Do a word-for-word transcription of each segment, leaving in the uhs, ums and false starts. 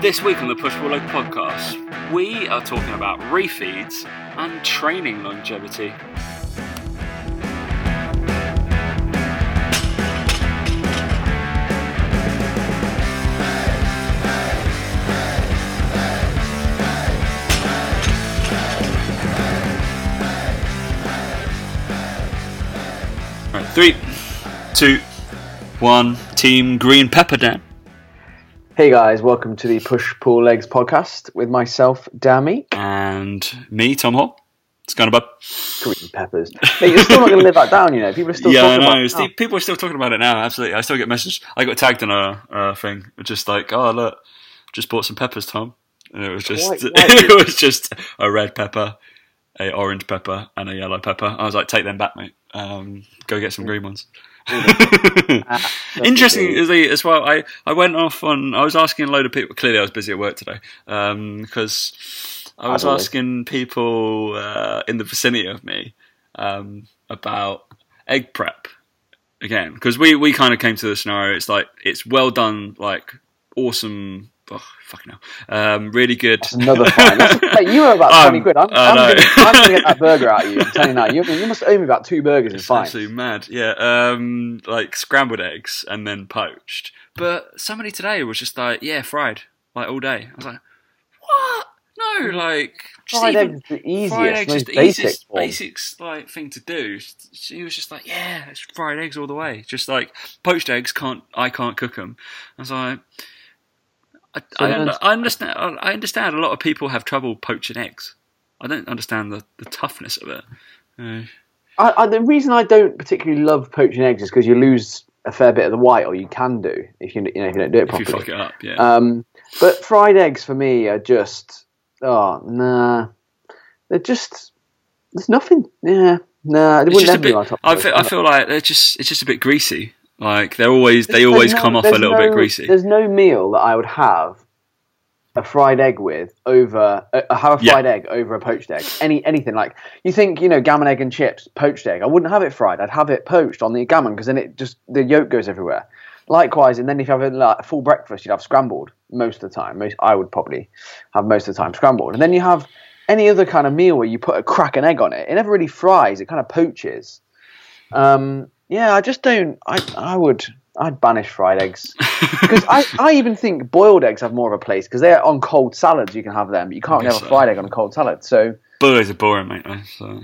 This week on the Push Pull Log Podcast, we are talking about refeeds and training longevity. Right, three, two, one. Team Green Pepper Dent. Hey guys, welcome to the Push Pull Legs podcast with myself, Dammy. And me, Tom Hall. It's going about green peppers. Mate, you're still not going to live that down, you know. People are still yeah, talking no, about it now. People are still talking about it now, absolutely. I still get messages. I got tagged in a uh, thing, just like, oh, look, just bought some peppers, Tom. And it was just, white, white, it was just a red pepper, a orange pepper, and a yellow pepper. I was like, take them back, mate. Um, go get some green ones. Interestingly, as well, I, I went off on. I was asking a load of people. Clearly, I was busy at work today because um, I was Absolutely. asking people uh, in the vicinity of me um, about egg prep again. Because we, we kind of came to the scenario. It's like it's well done, like awesome. Oh, fucking hell. Um, really good. That's another fine. Hey, you were about um, twenty quid. I'm, I'm going to get that burger out of you. I'm telling you now. You, you must owe me about two burgers in fines. Absolutely mad. Yeah. Um, like scrambled eggs and then poached. But somebody today was just like, yeah, fried. Like all day. I was like, what? No, like. Just fried eggs is the easiest. Fried eggs is the easiest basics, like, thing to do. She was just like, yeah, it's fried eggs all the way. Just like, poached eggs, can't. I can't cook them. I was like. I, I understand. I understand. A lot of people have trouble poaching eggs. I don't understand the, the toughness of it. Uh, I, I, the reason I don't particularly love poaching eggs is because you lose a fair bit of the white, or you can do if you, you know, if you don't do it properly. If you fuck it up, yeah. Um, but fried eggs for me are just oh nah. They're just there's nothing. Yeah, nah. It wouldn't be my top. I feel, I feel like they're just it's just a bit greasy. Like they're always, they there's always no, come off a little no, bit greasy. There's no meal that I would have a fried egg with over uh, have a fried yeah. egg over a poached egg. Any anything like you think you know gammon egg and chips, poached egg. I wouldn't have it fried. I'd have it poached on the gammon because then it just the yolk goes everywhere. Likewise, and then if you have a like, full breakfast, you'd have scrambled most of the time. Most I would probably have most of the time scrambled, and then you have any other kind of meal where you put a crack an egg on it. It never really fries. It kind of poaches. Um. Yeah, I just don't. I I would. I'd banish fried eggs because I, I even think boiled eggs have more of a place because they're on cold salads. You can have them, but you can't have so. a fried egg on a cold salad. So boiled eggs are boring, mate. So.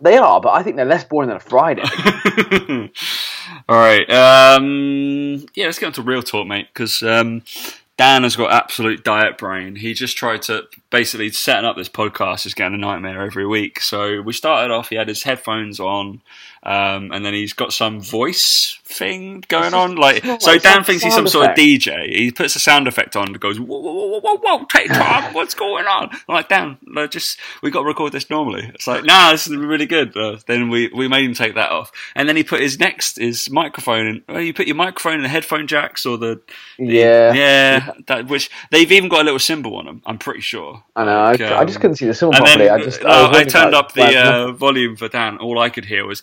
They are, but I think they're less boring than a fried egg. All right. Um, yeah, let's get on to real talk, mate. Because um, Dan has got absolute diet brain. He just tried to basically setting up this podcast is getting a nightmare every week. So we started off. He had his headphones on. Um, and then he's got some voice thing going on. Like, so Dan thinks he's some sort of D J. He puts a sound effect on and goes, whoa, whoa, whoa, whoa, whoa, take time, what's going on? I'm like, Dan, like, just, we got to record this normally. It's like, nah, this is really good. Uh, then we, we made him take that off. And then he put his next, his microphone in. Well, you put your microphone in the headphone jacks or the... the yeah. Yeah, that, which, they've even got a little symbol on them, I'm pretty sure. I know, like, I, um, I just couldn't see the symbol properly. Then, I, just, I, uh, I turned up the uh, volume for Dan. All I could hear was...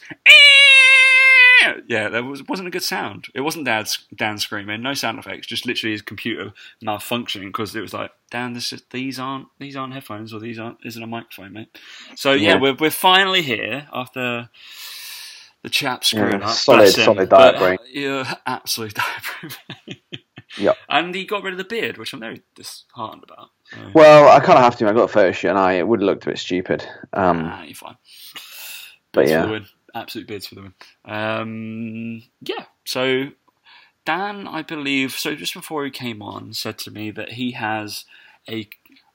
Yeah, there was, wasn't a good sound. It wasn't Dad's, Dan screaming, no sound effects, just literally his computer malfunctioning because it was like, Dan, this is, these aren't these aren't headphones or these aren't isn't a microphone, mate. So yeah, yeah. we're we're finally here after the chap screwing yeah, up. Solid, solid diet brain. Yeah, absolute diet brain. Yep. And he got rid of the beard, which I'm very disheartened about. So. Well, I kind of have to. I got a photo shoot, and I it would have looked a bit stupid. Um, nah, you're fine. But it's yeah. Absolute bids for them. Um, yeah, so Dan, I believe, so just before he came on, said to me that he has a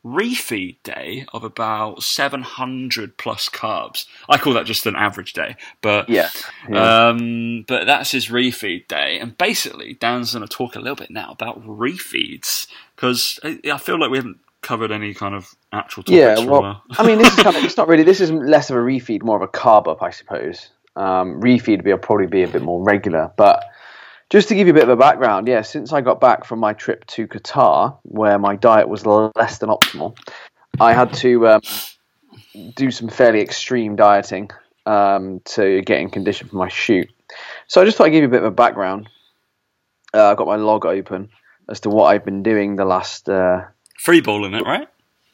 refeed day of about seven hundred plus carbs. I call that just an average day, but yeah, yeah. Um, but that's his refeed day. And basically, Dan's going to talk a little bit now about refeeds because I, I feel like we haven't covered any kind of actual topics yeah, well, for a while. I mean, this is kind of, it's not really, this is less of a refeed, more of a carb up, I suppose. Um, refeed will probably be a bit more regular, but just to give you a bit of a background, yeah, since I got back from my trip to Qatar, where my diet was less than optimal, I had to um, do some fairly extreme dieting um, to get in condition for my shoot. So I just thought I'd give you a bit of a background. Uh, I've got my log open. as to what I've been doing the last uh, free balling it, right?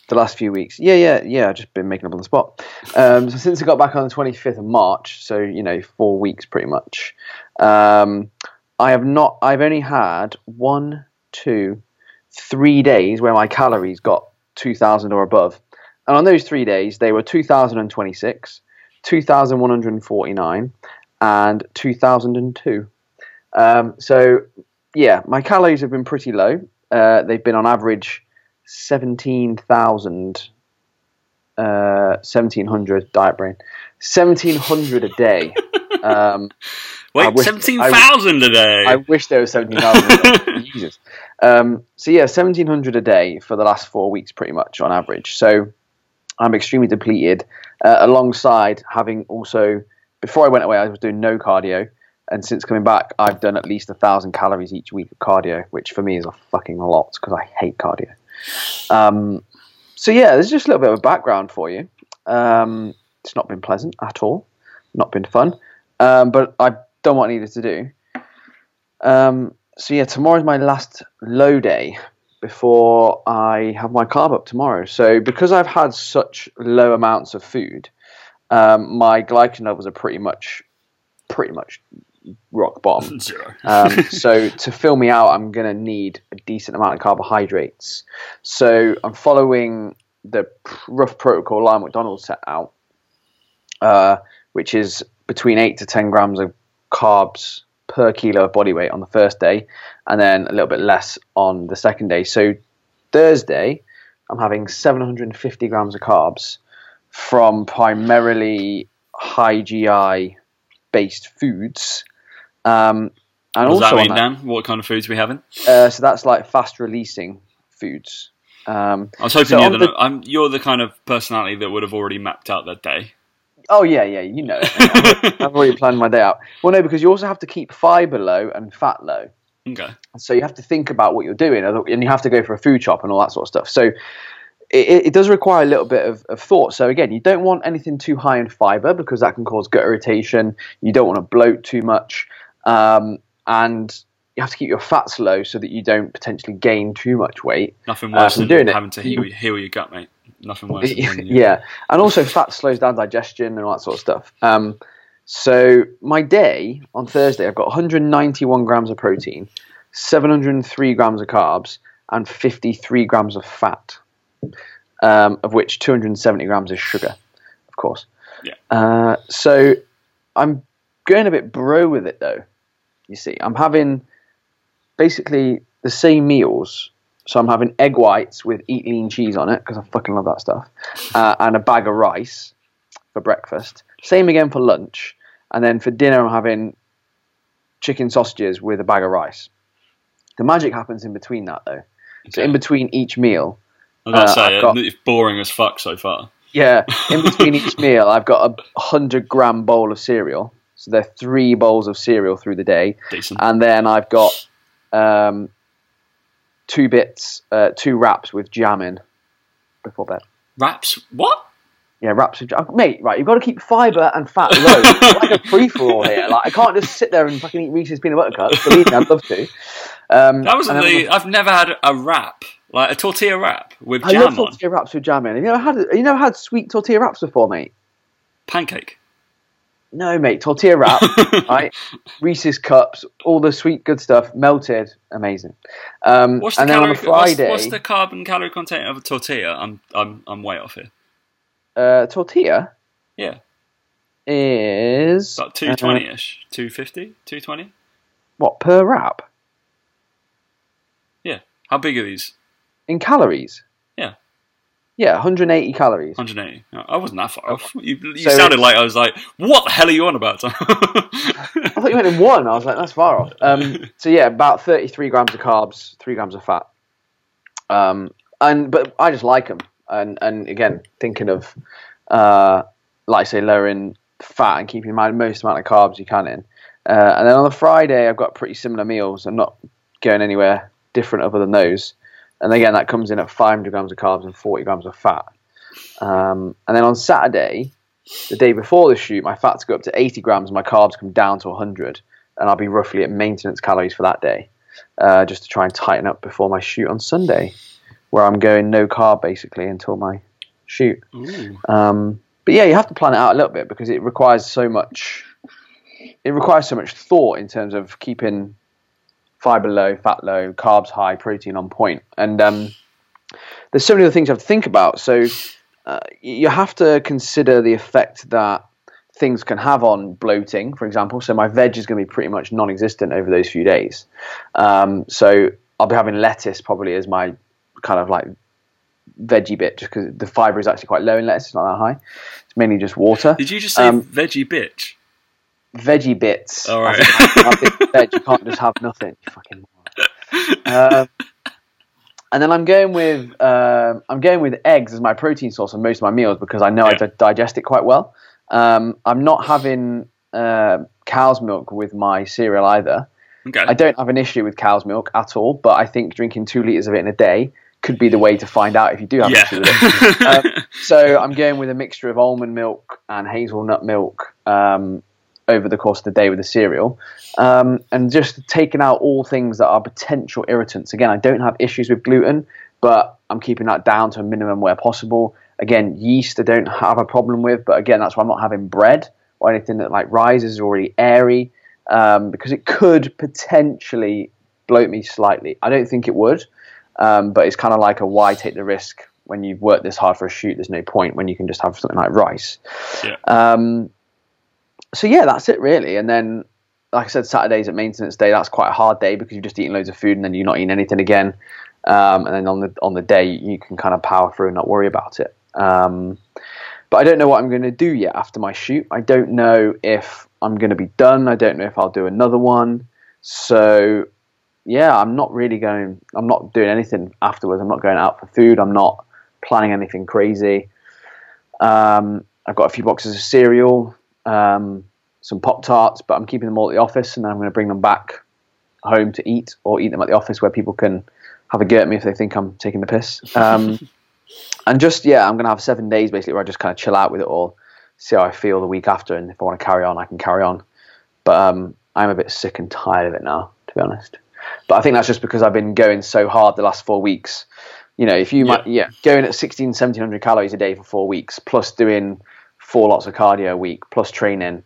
The last few weeks. Yeah, yeah, yeah. I've just been making up on the spot. Um, so since I got back on the twenty-fifth of March, so, you know, four weeks pretty much, um, I have not, I've only had one, two, three days where my calories got two thousand or above. And on those three days, they were two thousand twenty-six, two thousand one hundred forty-nine, and two thousand two. Um, so, yeah, my calories have been pretty low. Uh, they've been on average seventeen thousand, uh, seventeen hundred, diet brain, seventeen hundred a day. Um, Wait, seventeen thousand a day? I wish there was seventeen thousand. Jesus. Um, so, yeah, seventeen hundred a day for the last four weeks pretty much on average. So I'm extremely depleted, uh, alongside having also, before I went away, I was doing no cardio. And since coming back, I've done at least one thousand calories each week of cardio, which for me is a fucking lot because I hate cardio. Um, so, yeah, there's just a little bit of a background for you. Um, it's not been pleasant at all. Not been fun. Um, but I've done what I needed to do. Um, so, yeah, tomorrow's my last low day before I have my carb up tomorrow. So because I've had such low amounts of food, um, my glycogen levels are pretty much pretty much rock bottom. Zero. um, so to fill me out, I'm going to need a decent amount of carbohydrates. So I'm following the rough protocol Lyle McDonald set out, uh, which is between eight to ten grams of carbs per kilo of body weight on the first day, and then a little bit less on the second day. So Thursday, I'm having seven hundred fifty grams of carbs from primarily high G I based foods. Um, and what does also that mean, Dan? What kind of foods are we having? Uh, so that's like fast releasing foods. Um, I was hoping so you're, the, I'm, you're the kind of personality that would have already mapped out that day. Oh, yeah, yeah, you know. I've already planned my day out. Well, no, because you also have to keep fiber low and fat low. Okay. So you have to think about what you're doing, and you have to go for a food shop and all that sort of stuff. So it, it does require a little bit of, of thought. So again, you don't want anything too high in fiber because that can cause gut irritation. You don't want to bloat too much. Um, and you have to keep your fats low so that you don't potentially gain too much weight. Nothing worse uh, than, than having to heal, heal your gut, mate. Nothing worse than when you... Yeah, and also fat slows down digestion and all that sort of stuff. Um, so my day on Thursday, I've got one hundred ninety-one grams of protein, seven hundred three grams of carbs, and fifty-three grams of fat, um, of which two hundred seventy grams is sugar, of course. Yeah. Uh, so I'm going a bit bro with it, though. You see, I'm having basically the same meals. So I'm having egg whites with eat lean cheese on it because I fucking love that stuff, uh, and a bag of rice for breakfast. Same again for lunch, and then for dinner I'm having chicken sausages with a bag of rice. The magic happens in between that, though. Okay. So in between each meal, I was gonna uh, say, I've got, it's boring as fuck so far. Yeah, in between each meal I've got a hundred gram bowl of cereal. So there are three bowls of cereal through the day. Decent. And then I've got. Um, Two bits, uh, two wraps with jam in before bed. Wraps? What? Yeah, wraps with jam. Mate, right, you've got to keep fibre and fat low. It's like a free-for-all here. Like, I can't just sit there and fucking eat Reese's Peanut Butter Cups. Believe me, I'd love to. Um, that wasn't the... I've never had a wrap, like a tortilla wrap with jam on. I love tortilla wraps with jam in. Have you ever had, have you never had sweet tortilla wraps before, mate? Pancake. No, mate, tortilla wrap, right? Reese's cups, all the sweet good stuff, melted, amazing. Um, what's the and then calorie, on a Friday, what's, what's the carb and calorie content of a tortilla? I'm I'm I'm way off here. Uh, tortilla, yeah, is about two twenty ish, two fifty, two twenty. What, per wrap? Yeah. How big are these? In calories. Yeah, one hundred eighty calories. one hundred eighty. No, I wasn't that far off. You, you so sounded like I was like, what the hell are you on about? I thought you went in one. I was like, that's far off. Um, so yeah, about thirty-three grams of carbs, three grams of fat. Um, and but I just like them. And and again, thinking of, uh, like I say, lowering fat and keeping in mind most amount of carbs you can in. Uh, and then on the Friday, I've got pretty similar meals. I'm not going anywhere different other than those. And again, that comes in at five hundred grams of carbs and forty grams of fat. Um, and then on Saturday, the day before the shoot, my fats go up to eighty grams and my carbs come down to one hundred. And I'll be roughly at maintenance calories for that day. uh, just to try and tighten up before my shoot on Sunday, where I'm going no carb basically until my shoot. Um, but yeah, you have to plan it out a little bit because it requires so much. It requires so much thought in terms of keeping fiber low, fat low, carbs high, protein on point, and um, there's so many other things you have to think about. So uh, you have to consider the effect that things can have on bloating, for example. So my veg is going to be pretty much non-existent over those few days. Um, so I'll be having lettuce probably as my kind of like veggie bit, just because the fiber is actually quite low in lettuce. It's not that high. It's mainly just water. Did you just say um, veggie bitch? Veggie bits. All right. Veg. You can't just have nothing. You fucking. Um, and then I'm going with um, I'm going with eggs as my protein source on most of my meals because I know yeah. I d- digest it quite well. Um, I'm not having uh, cow's milk with my cereal either. Okay. I don't have an issue with cow's milk at all, but I think drinking two litres of it in a day could be the way to find out if you do have yeah. an issue with it. um, so I'm going with a mixture of almond milk and hazelnut milk um, over the course of the day with the cereal. Um, and just taking out all things that are potential irritants. Again, I don't have issues with gluten, but I'm keeping that down to a minimum where possible. Again, yeast I don't have a problem with, but again, that's why I'm not having bread or anything that like rises already airy, um, because it could potentially bloat me slightly. I don't think it would, um, but it's kind of like a why take the risk when you've worked this hard for a shoot? There's no point when you can just have something like rice. Yeah. Um, so yeah, that's it really. And then, like I said, Saturday's at maintenance day. That's quite a hard day because you've just eaten loads of food and then you're not eating anything again. Um, and then on the on the day, you can kind of power through and not worry about it. Um, but I don't know what I'm going to do yet after my shoot. I don't know if I'm going to be done. I don't know if I'll do another one. So yeah, I'm not really going, I'm not doing anything afterwards. I'm not going out for food. I'm not planning anything crazy. Um, I've got a few boxes of cereal, um, some Pop-Tarts, but I'm keeping them all at the office and then I'm going to bring them back home to eat or eat them at the office where people can have a go at me if they think I'm taking the piss. Um, And just, yeah, I'm going to have seven days basically where I just kind of chill out with it all, see how I feel the week after, and if I want to carry on, I can carry on. But um, I'm a bit sick and tired of it now, to be honest. But I think that's just because I've been going so hard the last four weeks. You know, if you yeah. might, yeah, going at sixteen, seventeen hundred calories a day for four weeks, plus doing four lots of cardio a week, plus training,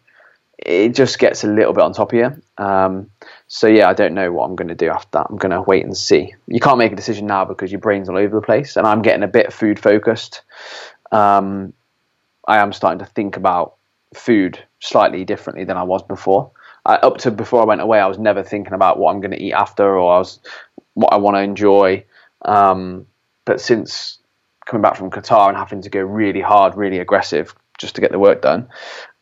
it just gets a little bit on top of you. Um, so, yeah, I don't know what I'm going to do after that. I'm going to wait and see. You can't make a decision now because your brain's all over the place, and I'm getting a bit food focused. Um, I am starting to think about food slightly differently than I was before. I, up to before I went away, I was never thinking about what I'm going to eat after or I was, what I want to enjoy. Um, but since coming back from Qatar and having to go really hard, really aggressive just to get the work done,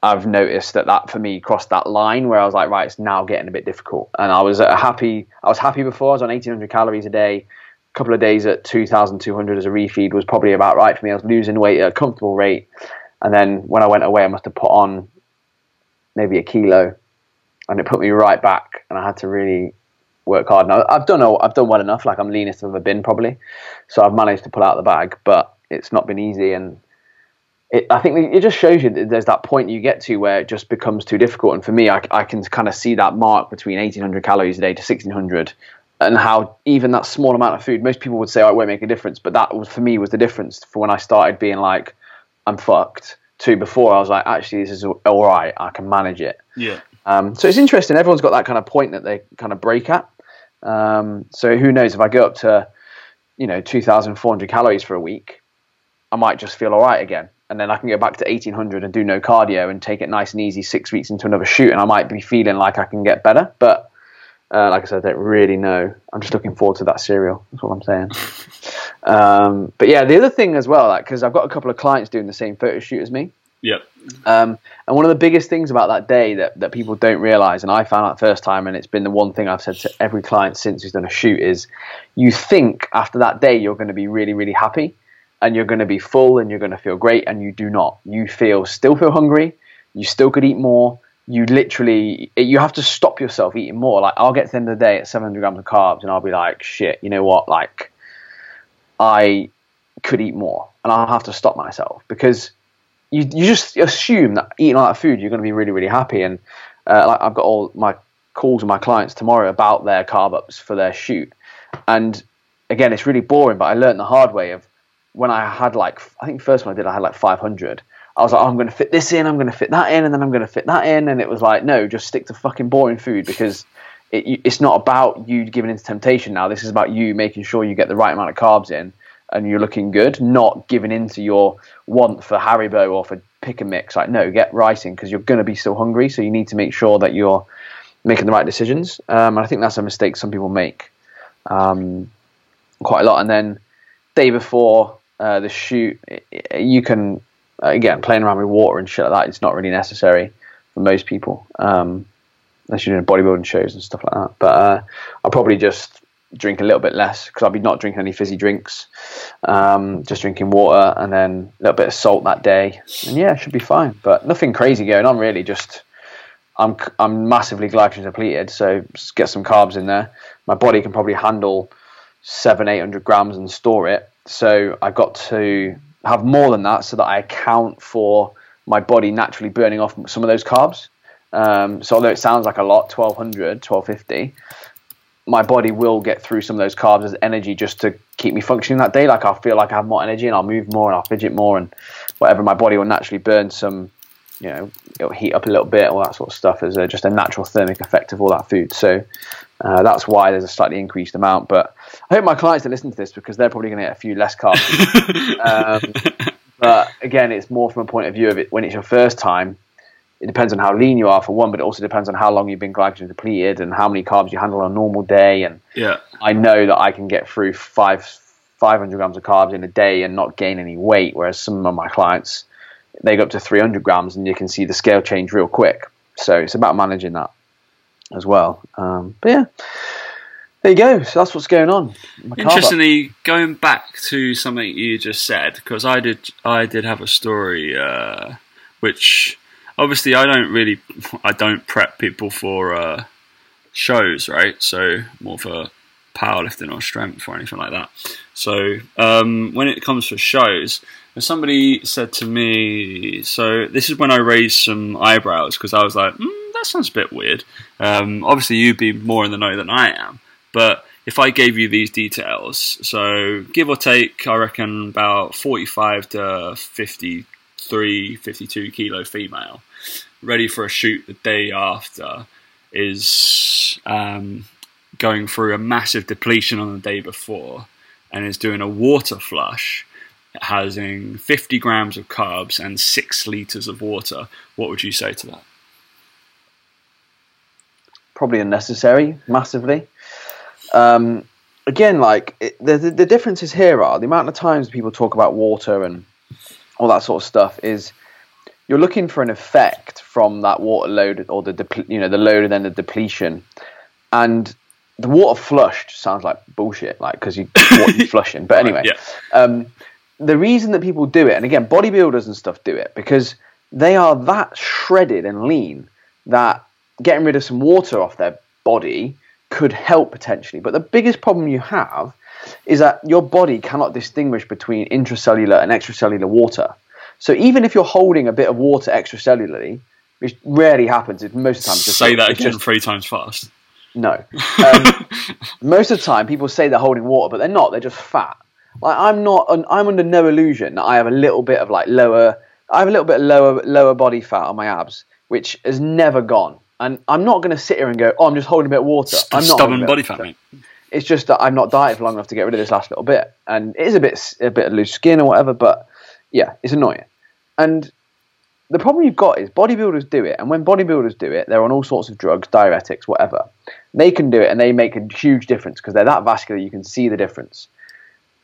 I've noticed that that for me crossed that line where I was like, right, it's now getting a bit difficult. And I was at a happy, I was happy before. I was on eighteen hundred calories a day. A couple of days at two thousand two hundred as a refeed was probably about right for me. I was losing weight at a comfortable rate. And then when I went away, I must have put on maybe a kilo and it put me right back. And I had to really work hard. And I've done, I've done well enough. Like I'm leanest I've ever been probably. So I've managed to pull out the bag, but it's not been easy. And It, I think it just shows you that there's that point you get to where it just becomes too difficult. And for me, I, I can kind of see that mark between eighteen hundred calories a day to sixteen hundred and how even that small amount of food, most people would say, oh, it won't make a difference. But that was, for me, was the difference for when I started being like, I'm fucked, to before I was like, actually, this is all right. I can manage it. Yeah. Um, so it's interesting. Everyone's got that kind of point that they kind of break at. Um, so who knows if I go up to, you know, two thousand four hundred calories for a week, I might just feel all right again. And then I can go back to eighteen hundred and do no cardio and take it nice and easy six weeks into another shoot. And I might be feeling like I can get better. But uh, like I said, I don't really know. I'm just looking forward to that cereal. That's what I'm saying. um, but yeah, the other thing as well, like, because I've got a couple of clients doing the same photo shoot as me. Yeah. Um, and one of the biggest things about that day that, that people don't realize, and I found out first time, and it's been the one thing I've said to every client since who's done a shoot, is you think after that day you're going to be really, really happy. And you're going to be full and you're going to feel great, and you do not. You feel still feel hungry. You still could eat more. You literally, you have to stop yourself eating more. Like I'll get to the end of the day at seven hundred grams of carbs and I'll be like, shit, you know what? Like I could eat more, and I'll have to stop myself because you you just assume that eating all that food, you're going to be really, really happy. And uh, like I've got all my calls with my clients tomorrow about their carb ups for their shoot. And again, it's really boring, but I learned the hard way of when I had like, I think the first one I did, I had like five hundred. I was like, oh, I'm going to fit this in, I'm going to fit that in, and then I'm going to fit that in. And it was like, no, just stick to fucking boring food, because it, it's not about you giving into temptation now. This is about you making sure you get the right amount of carbs in and you're looking good, not giving into your want for Haribo or for pick and mix. Like, no, get right in, because you're going to be still hungry. So you need to make sure that you're making the right decisions. Um, and I think that's a mistake some people make um, quite a lot. And then day before uh, the shoot, you can... Again, playing around with water and shit like that, it's not really necessary for most people, um, unless you're doing bodybuilding shows and stuff like that. But uh, I'll probably just drink a little bit less, because I'll be not drinking any fizzy drinks, um, just drinking water and then a little bit of salt that day. And yeah, it should be fine. But nothing crazy going on, really. Just I'm I'm massively glycogen depleted, so just get some carbs in there. My body can probably handle seven, eight hundred grams and store it. So I got to have more than that so that I account for my body naturally burning off some of those carbs. Um, so although it sounds like a lot, twelve hundred, twelve fifty, my body will get through some of those carbs as energy just to keep me functioning that day. Like, I'll feel like I have more energy and I'll move more and I'll fidget more and whatever. My body will naturally burn some, you know, it'll heat up a little bit, all that sort of stuff, as a, just a natural thermic effect of all that food. So uh, that's why there's a slightly increased amount. But I hope my clients that listen to this, because they're probably going to get a few less carbs. um, but again, it's more from a point of view of it. When it's your first time, it depends on how lean you are for one, but it also depends on how long you've been glycogen depleted and how many carbs you handle on a normal day. And yeah, I know that I can get through five, five hundred grams of carbs in a day and not gain any weight, whereas some of my clients, they go up to three hundred grams and you can see the scale change real quick. So it's about managing that as well. Um, but yeah, there you go. So that's what's going on. My Interestingly, going back to something you just said, because I did, I did have a story, uh, which obviously I don't really, I don't prep people for uh, shows, right? So more for powerlifting or strength or anything like that. So um, when it comes to shows, and somebody said to me, so this is when I raised some eyebrows, because I was like, mm, that sounds a bit weird. Um, obviously, you'd be more in the know than I am. But if I gave you these details, so give or take, I reckon about forty-five to fifty-three, fifty-two kilo female, ready for a shoot the day after, is um, going through a massive depletion on the day before and is doing a water flush, having fifty grams of carbs and six litres of water, what would you say to that? Probably unnecessary, massively. Um, again, like, it, the, the differences here are, the amount of times people talk about water and all that sort of stuff is you're looking for an effect from that water load, or the de- you know the load and then the depletion. And the water flush just sounds like bullshit, like, because you, what you're flushing. But anyway... Right, yeah. um, The reason that people do it, and again, bodybuilders and stuff do it, because they are that shredded and lean that getting rid of some water off their body could help potentially. But the biggest problem you have is that your body cannot distinguish between intracellular and extracellular water. So even if you're holding a bit of water extracellularly, which rarely happens, it's most of the time... Just say that again just, three times fast. No. Um, most of the time, people say they're holding water, but they're not. They're just fat. Like, I'm not, I'm under no illusion that I have a little bit of like lower, I have a little bit lower, lower body fat on my abs, which has never gone. And I'm not going to sit here and go, oh, I'm just holding a bit of water. St- I'm not stubborn body fat, mate. It's just that I've not dieted for long enough to get rid of this last little bit. And it is a bit, a bit of loose skin or whatever, but yeah, it's annoying. And the problem you've got is bodybuilders do it. And when bodybuilders do it, they're on all sorts of drugs, diuretics, whatever. They can do it and they make a huge difference because they're that vascular, you can see the difference.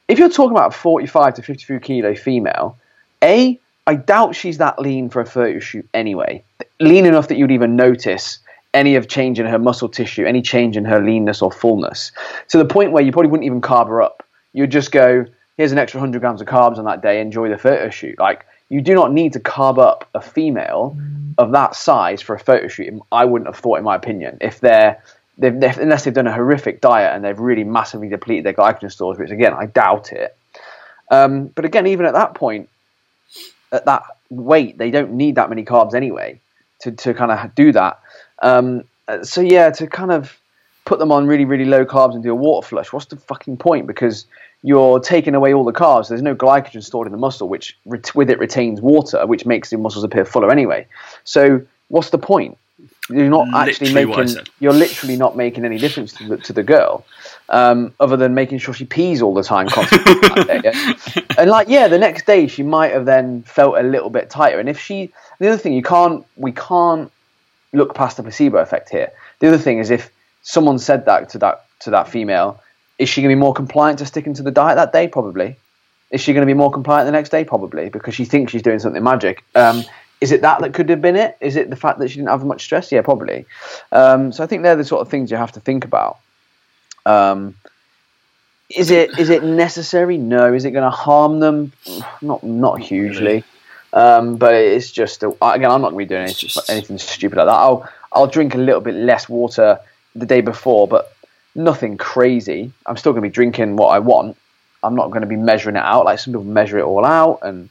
If you're talking about a forty-five to fifty-two kilo female, A, I doubt she's that lean for a photo shoot anyway. Lean enough that you'd even notice any of change in her muscle tissue, any change in her leanness or fullness, to the point where you probably wouldn't even carb her up. You'd just go, here's an extra one hundred grams of carbs on that day, enjoy the photo shoot. Like, you do not need to carb up a female of that size for a photo shoot, I wouldn't have thought, in my opinion, if they're... They've, they've, unless they've done a horrific diet and they've really massively depleted their glycogen stores, which again, I doubt it. Um, but again, even at that point, at that weight, they don't need that many carbs anyway to, to kind of do that. Um, uh, so yeah, to kind of put them on really, really low carbs and do a water flush, what's the fucking point? Because you're taking away all the carbs. There's no glycogen stored in the muscle, which ret- with it retains water, which makes the muscles appear fuller anyway. So what's the point? You're not actually literally making. You're literally not making any difference to the, to the girl, um, other than making sure she pees all the time constantly. That day, yeah? And like, yeah, the next day she might have then felt a little bit tighter. And if she, the other thing, you can't, we can't look past the placebo effect here. The other thing is, if someone said that to that to that female, is she going to be more compliant to sticking to the diet that day? Probably. Is she going to be more compliant the next day? Probably, because she thinks she's doing something magic. Um, Is it that that could have been it? Is it the fact that she didn't have much stress? Yeah, probably. Um, so I think they're the sort of things you have to think about. Um, is it is it necessary? No. Is it going to harm them? Not not hugely. Um, but it's just a, again, I'm not going to be doing anything, just... anything stupid like that. I'll I'll drink a little bit less water the day before, but nothing crazy. I'm still going to be drinking what I want. I'm not going to be measuring it out like some people measure it all out and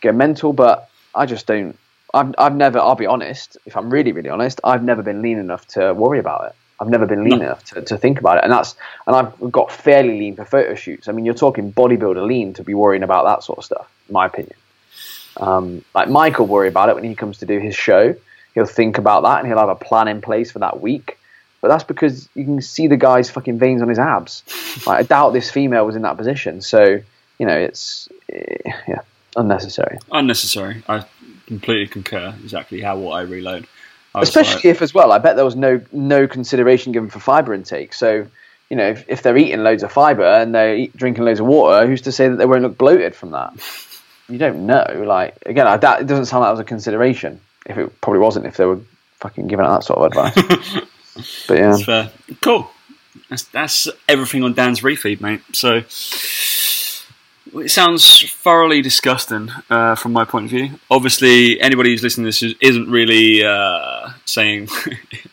get mental, but. I just don't, I've, I've never, I'll be honest, if I'm really, really honest, I've never been lean enough to worry about it. I've never been lean no. enough to, to think about it. And that's, and I've got fairly lean for photo shoots. I mean, you're talking bodybuilder lean to be worrying about that sort of stuff, in my opinion. Um, like Mike will worry about it when he comes to do his show. He'll think about that and he'll have a plan in place for that week. But that's because you can see the guy's fucking veins on his abs. Like, I doubt this female was in that position. So, you know, it's, yeah. Unnecessary. Unnecessary. I completely concur. Exactly how what I reload. I Especially like, if, as well, I bet there was no no consideration given for fibre intake. So, you know, if, if they're eating loads of fibre and they're eat, drinking loads of water, who's to say that they won't look bloated from that? You don't know. Like, again, I, that, it doesn't sound like that was a consideration. If it probably wasn't, if they were fucking giving out that sort of advice. But yeah, that's fair. Cool. That's that's everything on Dan's refeed, mate. So. It sounds thoroughly disgusting uh, from my point of view. Obviously, anybody who's listening to this isn't really uh, saying,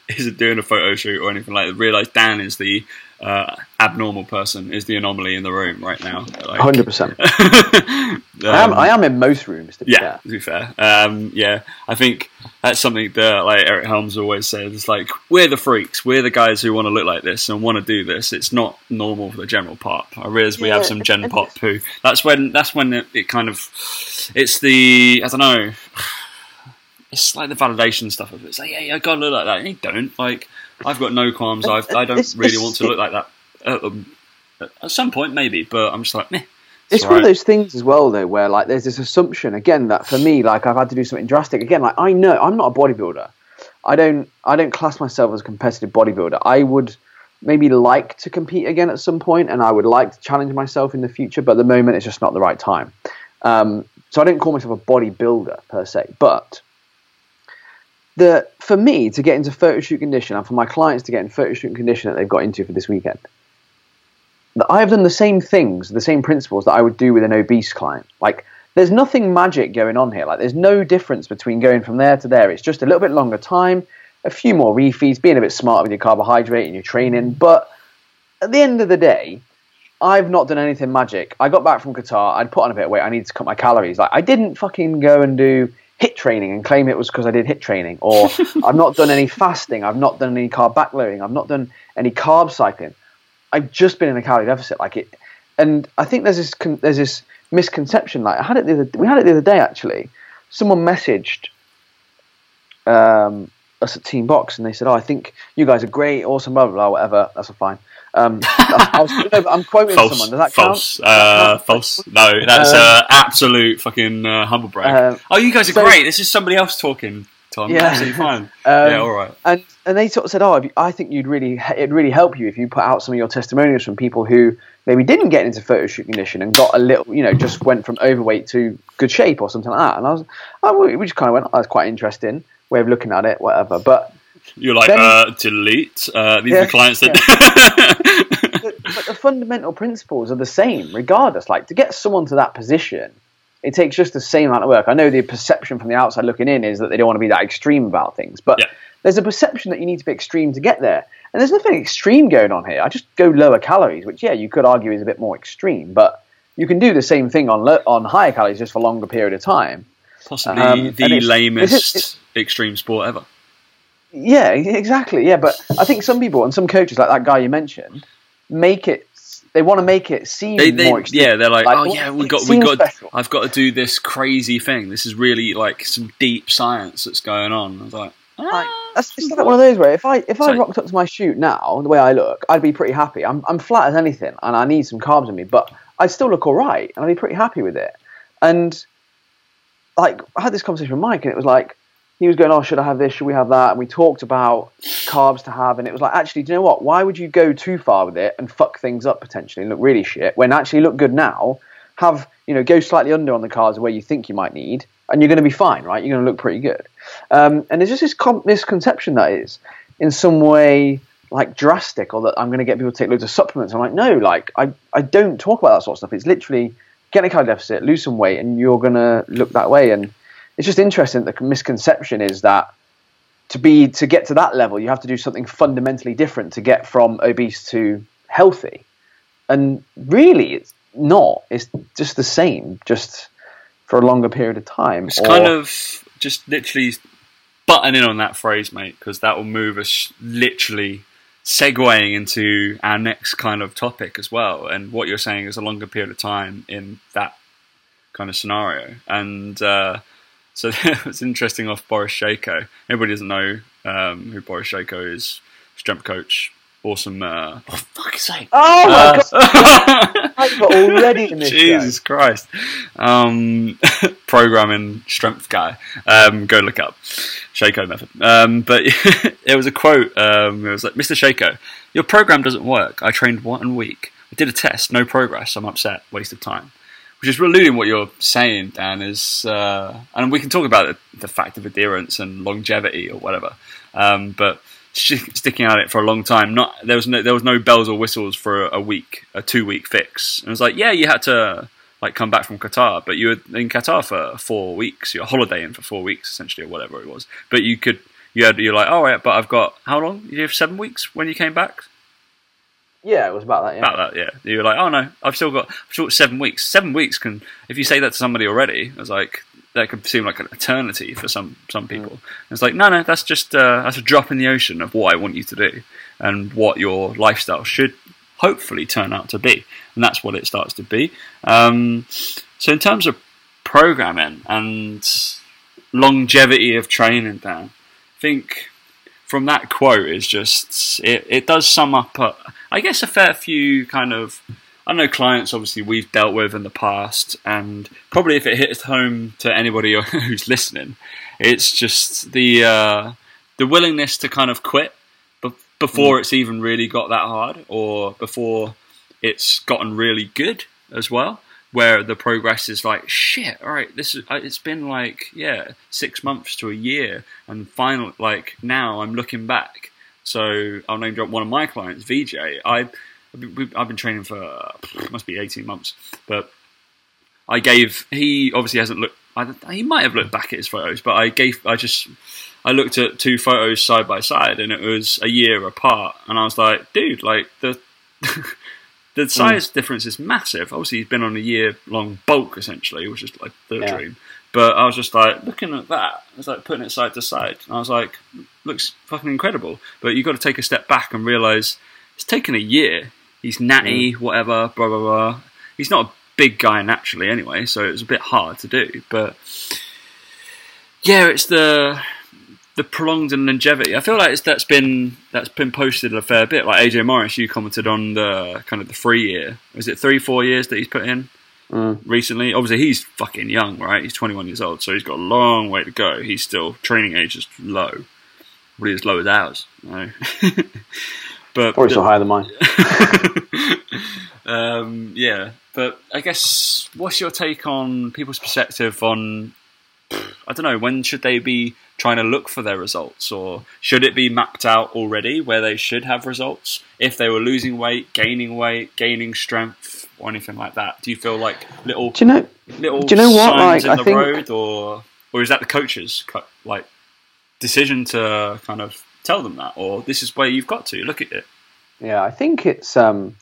isn't doing a photo shoot or anything like that. Realise Dan is the uh, abnormal person, is the anomaly in the room right now. Like, one hundred percent. um, I, am, I am in most rooms, to be yeah, fair. to be fair. Um, yeah, I think that's something that like Eric Helms always says. It's like, we're the freaks. We're the guys who want to look like this and want to do this. It's not normal for the general pop. I realise we yeah. have some gen pop who... That's when that's when it, it kind of... It's the... I don't know. It's like the validation stuff of it. It's like, yeah, yeah, I gotta look like that. And you don't. Like, I've got no qualms. I've, I don't it's, really it's, want to look like that. At, um, at some point, maybe, but I'm just like, meh. It's, it's one right. of those things as well, though, where like there's this assumption, again, that for me, like I've had to do something drastic. Again, like I know I'm not a bodybuilder. I don't I don't class myself as a competitive bodybuilder. I would maybe like to compete again at some point, and I would like to challenge myself in the future, but at the moment, it's just not the right time. Um, so I don't call myself a bodybuilder, per se, but... The, for me to get into photo shoot condition and for my clients to get in photo shoot condition that they've got into for this weekend, I have done the same things, the same principles that I would do with an obese client. Like, there's nothing magic going on here. Like, there's no difference between going from there to there. It's just a little bit longer time, a few more refeeds, being a bit smart with your carbohydrate and your training. But at the end of the day, I've not done anything magic. I got back from Qatar. I'd put on a bit of weight. I needed to cut my calories. Like, I didn't fucking go and do... HIIT training and claim it was because I did HIIT training, or I've not done any fasting, I've not done any carb backloading, I've not done any carb cycling. I've just been in a calorie deficit, like it. And I think there's this con- there's this misconception. Like I had it the other, we had it the other day actually. Someone messaged um, us at Team Box and they said, "Oh, I think you guys are great, awesome, blah blah blah, whatever." That's all fine. Um, I, I was, no, I'm quoting false, someone. Does that false, count? Uh, false. No, that's um, uh, absolute fucking uh, humble brag. Um, oh, you guys are so, great. This is somebody else talking, Tom. Yeah, absolutely fine. Um, yeah, all right. And and they sort of said, "Oh, you, I think you'd really it'd really help you if you put out some of your testimonials from people who maybe didn't get into photo shoot condition and got a little, you know, just went from overweight to good shape or something like that." And I was, I, we just kind of went, "Oh, that's quite interesting way of looking at it, whatever." But you're like, then, uh, delete. Uh, these yeah, are the clients that. Yeah. But the fundamental principles are the same, regardless. Like, to get someone to that position, it takes just the same amount of work. I know the perception from the outside looking in is that they don't want to be that extreme about things, but yeah. there's a perception that you need to be extreme to get there. And there's nothing extreme going on here. I just go lower calories, which, yeah, you could argue is a bit more extreme, but you can do the same thing on lo- on higher calories just for a longer period of time. Possibly um, the lamest it's, it's, extreme sport ever. Yeah, exactly. Yeah, but I think some people and some coaches, like that guy you mentioned, make it. They want to make it seem they, they, more extreme. Yeah, they're like, like oh yeah, we got, we got. Special. I've got to do this crazy thing. This is really like some deep science that's going on. I was like, ah, like that's, it's like one of those where if I if I so, rocked up to my shoot now, the way I look, I'd be pretty happy. I'm I'm flat as anything, and I need some carbs in me, but I still look all right, and I'd be pretty happy with it. And like, I had this conversation with Mike, and it was like, he was going, oh, should I have this? Should we have that? And we talked about carbs to have. And it was like, actually, do you know what? Why would you go too far with it and fuck things up potentially and look really shit when actually look good now? Have, you know, go slightly under on the carbs where you think you might need, and you're going to be fine, right? You're going to look pretty good. Um, and there's just this com- misconception that is in some way like drastic, or that I'm going to get people to take loads of supplements. I'm like, no, like I, I don't talk about that sort of stuff. It's literally get a carb deficit, lose some weight, and you're going to look that way. And it's just interesting. The misconception is that to be to get to that level, you have to do something fundamentally different to get from obese to healthy. And really, it's not. It's just the same, just for a longer period of time. It's or, kind of just literally button in on that phrase, mate, because that will move us literally segueing into our next kind of topic as well. And what you're saying is a longer period of time in that kind of scenario. And uh so that was interesting off Boris Sheiko. Everybody doesn't know um, who Boris Sheiko is. Strength coach. Awesome. Uh, oh, fuck's sake. Oh, my uh, God. I've got already in this Jesus show. Christ. Um, programming strength guy. Um, go look up. Sheiko method. Um, but it was a quote. Um, it was like, Mister Sheiko, your program doesn't work. I trained one week. I did a test. No progress. I'm upset. Waste of time. Which is alluding what you're saying, Dan, is, uh, and we can talk about it, the fact of adherence and longevity or whatever, um, but st- sticking at it for a long time. Not there was no there was no bells or whistles for a, a week, a two week fix. And it was like, yeah, you had to like come back from Qatar, but you were in Qatar for four weeks. You're holidaying for four weeks essentially, or whatever it was. But you could you had you're like, all right, but I've got how long? You have seven weeks when you came back. Yeah, it was about that, yeah. About that, yeah. You were like, oh no, I've still got I've still got seven weeks. Seven weeks can, if you say that to somebody already, it's like, that could seem like an eternity for some, some people. Mm. It's like, no, no, that's just uh, that's a drop in the ocean of what I want you to do and what your lifestyle should hopefully turn out to be. And that's what it starts to be. Um, so in terms of programming and longevity of training, Dan, I think from that quote is just, it, it does sum up, uh, I guess, a fair few kind of, I know clients obviously we've dealt with in the past, and probably if it hits home to anybody who's listening, it's just the uh, the willingness to kind of quit b- before mm. it's even really got that hard, or before it's gotten really good as well, where the progress is like, shit, all right, this is, it's been like, yeah, six months to a year, and final, like, now I'm looking back. So I'll name drop one of my clients, Vijay. I, I've been training for, must be eighteen months, but I gave, he obviously hasn't looked, I, he might have looked back at his photos, but I gave, I just, I looked at two photos side by side, and it was a year apart, and I was like, dude, like, the... The size mm. difference is massive. Obviously, he's been on a year-long bulk, essentially, which is like the yeah. dream. But I was just like, looking at that, I was like putting it side to side. And I was like, looks fucking incredible. But you've got to take a step back and realise it's taken a year. He's natty, mm. whatever, blah, blah, blah. He's not a big guy naturally anyway, so it was a bit hard to do. But yeah, it's the... the prolonged and longevity. I feel like it's, that's been that's been posted a fair bit. Like A J Morris, you commented on the kind of the three year. Is it three, four years that he's put in mm. recently? Obviously, he's fucking young, right? He's twenty-one years old, so he's got a long way to go. He's still training age is low, probably as low as ours. You know? But probably still higher than mine. um, yeah, but I guess what's your take on people's perspective on? I don't know, when should they be trying to look for their results, or should it be mapped out already where they should have results if they were losing weight, gaining weight, gaining strength, or anything like that? Do you feel like little do you know, little do you know what? signs like, in I the think... road, or or is that the coach's like decision to kind of tell them that, or this is where you've got to look at it? Yeah, I think it's um,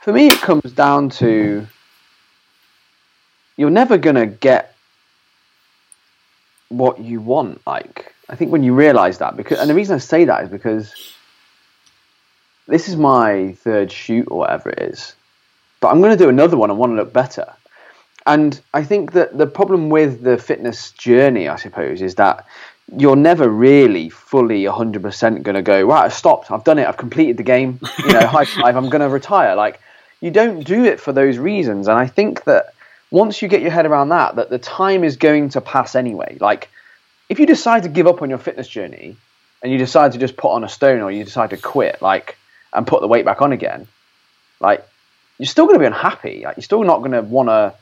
for me it comes down to you're never gonna get what you want, like I think when you realize that, because, and the reason I say that is because this is my third shoot or whatever it is, but I'm going to do another one. I want to look better. And I think that the problem with the fitness journey, I suppose, is that you're never really fully one hundred percent going to go, right, I've stopped, I've done it, I've completed the game, you know, high five, I'm going to retire. Like, you don't do it for those reasons. And I think that once you get your head around that, that the time is going to pass anyway. Like, if you decide to give up on your fitness journey and you decide to just put on a stone, or you decide to quit, like, and put the weight back on again, like, you're still going to be unhappy. Like, you're still not going to want to,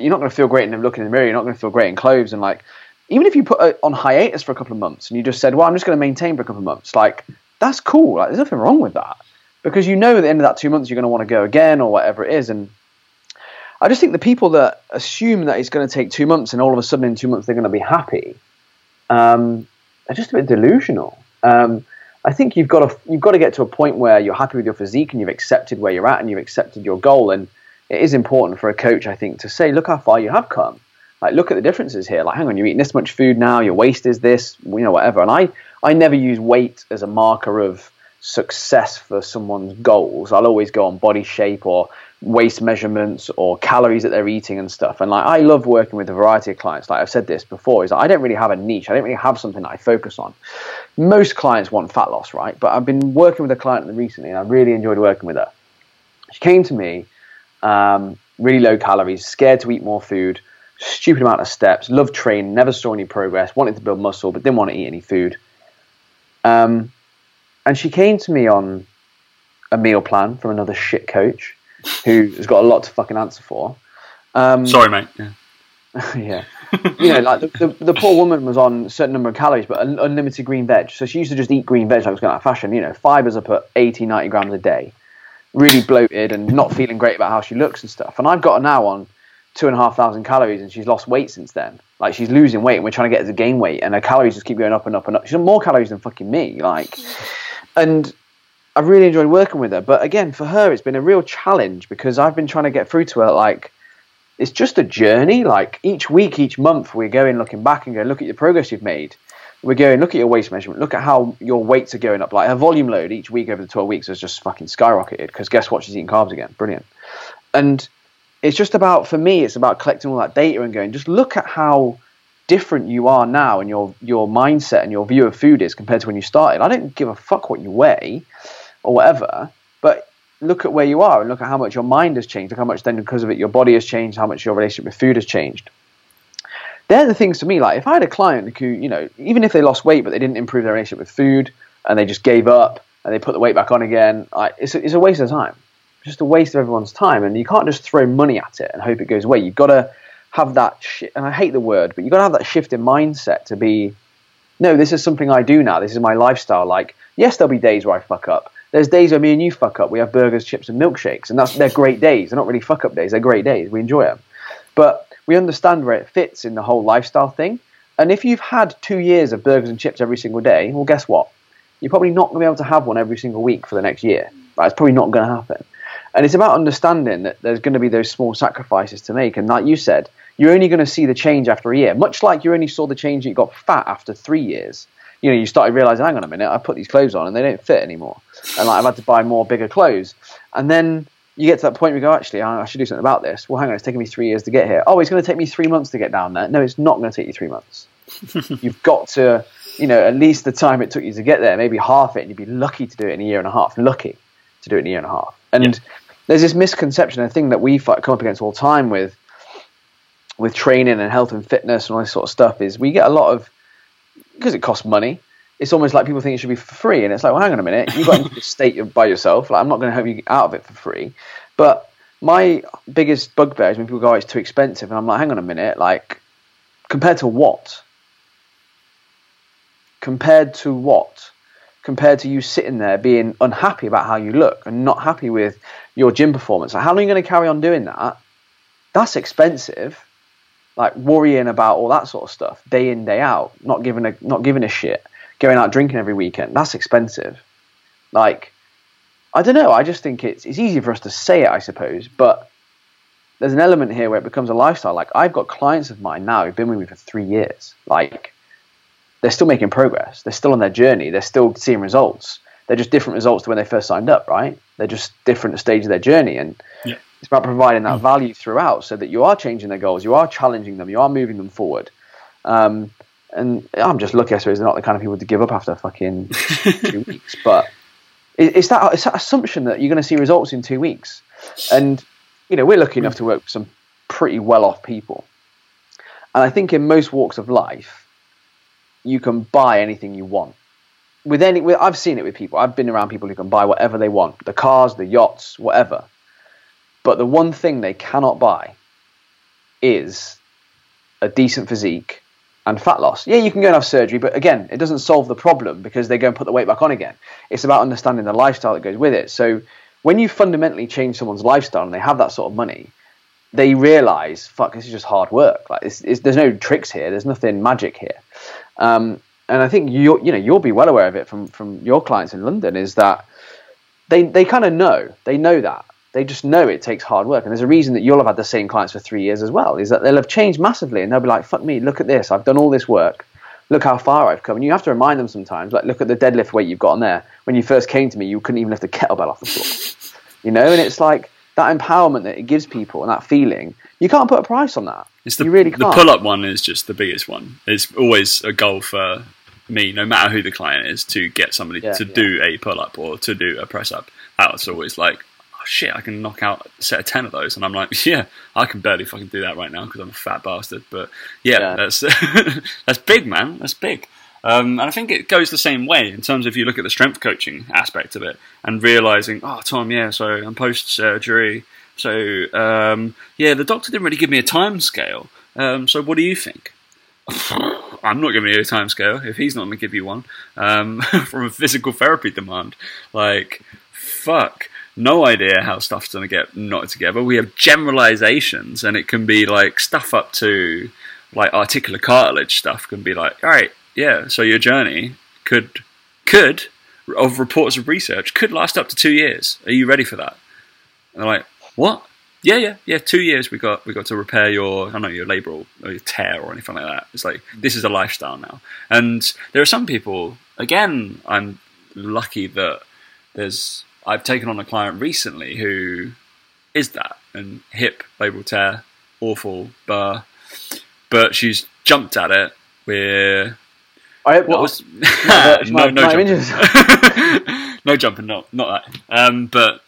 you're not going to feel great in looking in the mirror. You're not going to feel great in clothes. And like, even if you put on hiatus for a couple of months and you just said, well, I'm just going to maintain for a couple of months, like, that's cool. Like, there's nothing wrong with that, because you know at the end of that two months you're going to want to go again or whatever it is. And I just think the people that assume that it's going to take two months and all of a sudden in two months they're going to be happy um, are just a bit delusional. Um, I think you've got to you've got to get to a point where you're happy with your physique and you've accepted where you're at and you've accepted your goal. And it is important for a coach, I think, to say, look how far you have come. Like, look at the differences here. Like, hang on, you're eating this much food now, your waist is this, you know, whatever. And I, I never use weight as a marker of success for someone's goals. I'll always go on body shape or waist measurements or calories that they're eating and stuff. And like, I love working with a variety of clients. Like I've said this before, is like, I don't really have a niche. I don't really have something that I focus on. Most clients want fat loss, right? But I've been working with a client recently and I really enjoyed working with her. She came to me, um, really low calories, scared to eat more food, stupid amount of steps, loved training, never saw any progress, wanted to build muscle, but didn't want to eat any food. Um, and she came to me on a meal plan from another shit coach who has got a lot to fucking answer for. Um, Sorry, mate. Yeah. yeah. You know, like the, the, the poor woman was on a certain number of calories, but un- unlimited green veg. So she used to just eat green veg like it was going out of fashion. You know, fibers up at eighty, ninety grams a day, really bloated and not feeling great about how she looks and stuff. And I've got her now on two and a half thousand calories, and she's lost weight since then. Like, she's losing weight and we're trying to get her to gain weight, and her calories just keep going up and up and up. She's on more calories than fucking me. Like, and I've really enjoyed working with her. But again, for her, it's been a real challenge because I've been trying to get through to her. Like, it's just a journey. Like, each week, each month, we're going looking back and going, look at the progress you've made. We're going, look at your waist measurement. Look at how your weights are going up. Like, her volume load each week over the twelve weeks has just fucking skyrocketed because guess what? She's eating carbs again. Brilliant. And it's just about, for me, it's about collecting all that data and going, just look at how different you are now and your your mindset and your view of food is compared to when you started. I don't give a fuck what you weigh or whatever, but look at where you are and look at how much your mind has changed, look how much then because of it your body has changed, how much your relationship with food has changed. They're the things to me, like if I had a client who, you know, even if they lost weight but they didn't improve their relationship with food and they just gave up and they put the weight back on again, I, it's, a, it's a waste of time. Just a waste of everyone's time, and you can't just throw money at it and hope it goes away. You've got to have that sh- and I hate the word, but you've got to have that shift in mindset to be, no, this is something I do now, this is my lifestyle. Like, yes, there'll be days where I fuck up, there's days where me and you fuck up, we have burgers, chips and milkshakes, and that's they're great days. They're not really fuck up days, they're great days, we enjoy them. But we understand where it fits in the whole lifestyle thing. And if you've had two years of burgers and chips every single day, well, guess what, you're probably not going to be able to have one every single week for the next year. That's probably not going to happen. And it's about understanding that there's going to be those small sacrifices to make. And like you said, you're only going to see the change after a year, much like you only saw the change that you got fat after three years. You know, you started realizing, hang on a minute, I put these clothes on and they don't fit anymore. And like, I've had to buy more, bigger clothes. And then you get to that point where you go, actually, I should do something about this. Well, hang on, it's taken me three years to get here. Oh, it's going to take me three months to get down there. No, it's not going to take you three months. You've got to, you know, at least the time it took you to get there, maybe half it, and you'd be lucky to do it in a year and a half. Lucky to do it in a year and a half. And yeah. There's this misconception, a thing that we fight, come up against all the time with with training and health and fitness and all this sort of stuff, is we get a lot of, because it costs money, it's almost like people think it should be for free. And it's like, well, hang on a minute, you got into this state by yourself. Like, I'm not going to help you get out of it for free. But my biggest bugbear is when people go, oh, it's too expensive. And I'm like, hang on a minute, like, compared to what? Compared to what? Compared to you sitting there being unhappy about how you look and not happy with your gym performance. Like, how long are you going to carry on doing that? That's expensive. Like, worrying about all that sort of stuff day in, day out, not giving a not giving a shit, going out drinking every weekend. That's expensive. Like, I don't know. I just think it's it's easy for us to say it, I suppose. But there's an element here where it becomes a lifestyle. Like, I've got clients of mine now who've been with me for three years. Like, they're still making progress. They're still on their journey. They're still seeing results. They're just different results to when they first signed up, right? They're just different stages of their journey. And yeah. it's about providing that value throughout so that you are changing their goals, you are challenging them, you are moving them forward. Um, and I'm just lucky, I suppose, they're not the kind of people to give up after fucking two weeks. But it, it's, that, it's that assumption that you're going to see results in two weeks. And, you know, we're lucky enough to work with some pretty well-off people. And I think in most walks of life, you can buy anything you want. With any, with, I've seen it with people. I've been around people who can buy whatever they want, the cars, the yachts, whatever. But the one thing they cannot buy is a decent physique and fat loss. Yeah, you can go and have surgery, but again, it doesn't solve the problem because they go and put the weight back on again. It's about understanding the lifestyle that goes with it. So when you fundamentally change someone's lifestyle and they have that sort of money, they realize, fuck, this is just hard work. Like, it's, it's, there's no tricks here. There's nothing magic here. Um, and I think you you know you'll be well aware of it from from your clients in London, is that they they kind of know they know that. They just know it takes hard work. And there's a reason that you'll have had the same clients for three years as well, is that they'll have changed massively and they'll be like, fuck me, look at this. I've done all this work. Look how far I've come. And you have to remind them sometimes, like, look at the deadlift weight you've got on there. When you first came to me, you couldn't even lift a kettlebell off the floor. You know, and it's like that empowerment that it gives people and that feeling, you can't put a price on that. It's the, you really can't. The pull-up one is just the biggest one. It's always a goal for me, no matter who the client is, to get somebody yeah, to yeah. do a pull-up or to do a press-up. That's always like, shit, I can knock out a set of ten of those, and I'm like, yeah, I can barely fucking do that right now because I'm a fat bastard. But yeah, yeah. that's that's big, man. That's big. Um, and I think it goes the same way in terms of, you look at the strength coaching aspect of it and realizing, oh, Tom, yeah, so I'm post surgery, so um, yeah, the doctor didn't really give me a time scale. Um, so what do you think? I'm not giving you a time scale if he's not going to give you one um, from a physical therapy demand. Like, fuck. No idea how stuff's going to get knotted together. We have generalizations, and it can be like stuff up to like articular cartilage stuff can be like, all right, yeah, so your journey could, could of reports of research, could last up to two years. Are you ready for that? And they're like, what? Yeah, yeah, yeah, two years we got we got to repair your, I don't know, your labral or your tear or anything like that. It's like, this is a lifestyle now. And there are some people, again, I'm lucky that there's... I've taken on a client recently who is that, and hip labral tear, awful, but but she's jumped at it with I hope what not. was no no, no, jumping. no jumping not not that um but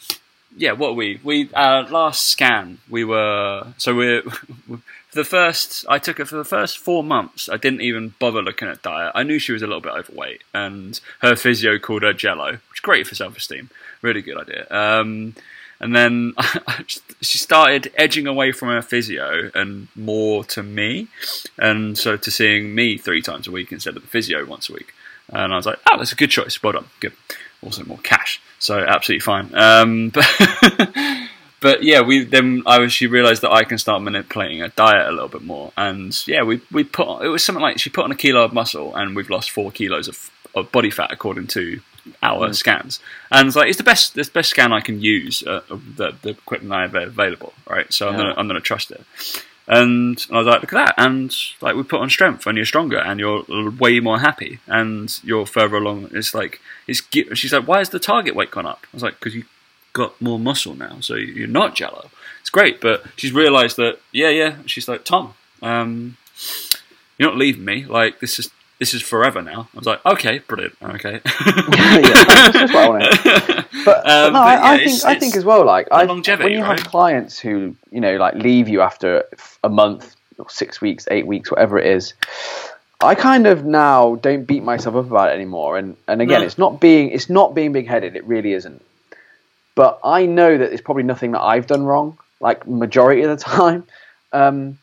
yeah what are we we uh, last scan we were so we're for the first I took it for the first four months I didn't even bother looking at diet. I knew she was a little bit overweight, and her physio called her Jello, which is great for self esteem. Really good idea. Um, and then I, I just, she started edging away from her physio and more to me. And so to seeing me three times a week instead of the physio once a week. And I was like, oh, that's a good choice. Well done. Good. Also more cash. So absolutely fine. Um, but, but yeah, we then I was, she realized that I can start manipulating her diet a little bit more. And yeah, we, we put on, it was something like she put on a kilo of muscle and we've lost four kilos of, of body fat according to our mm. scans, and it's like it's the best, the best scan I can use, uh, the, the equipment I have available, right? So yeah. I'm gonna, I'm gonna trust it. And I was like, look at that, and like we put on strength, and you're stronger, and you're way more happy, and you're further along. It's like it's. She's like, why has the target weight gone up? I was like, because you got more muscle now, so you're not jello. It's great, but she's realised that. Yeah, yeah. She's like, Tom, um, you're not leaving me. Like this is. This is forever now. I was like, okay, brilliant, okay. yeah, yeah, that's what I want to hear. But, um, but no, but I, yeah, I think I think as well, like, I, when you right? have clients who, you know, like leave you after a month, or six weeks, eight weeks, whatever it is, I kind of now don't beat myself up about it anymore. And and again, no. it's not being it's not being big-headed. It really isn't. But I know that it's probably nothing that I've done wrong. Like majority of the time. Um,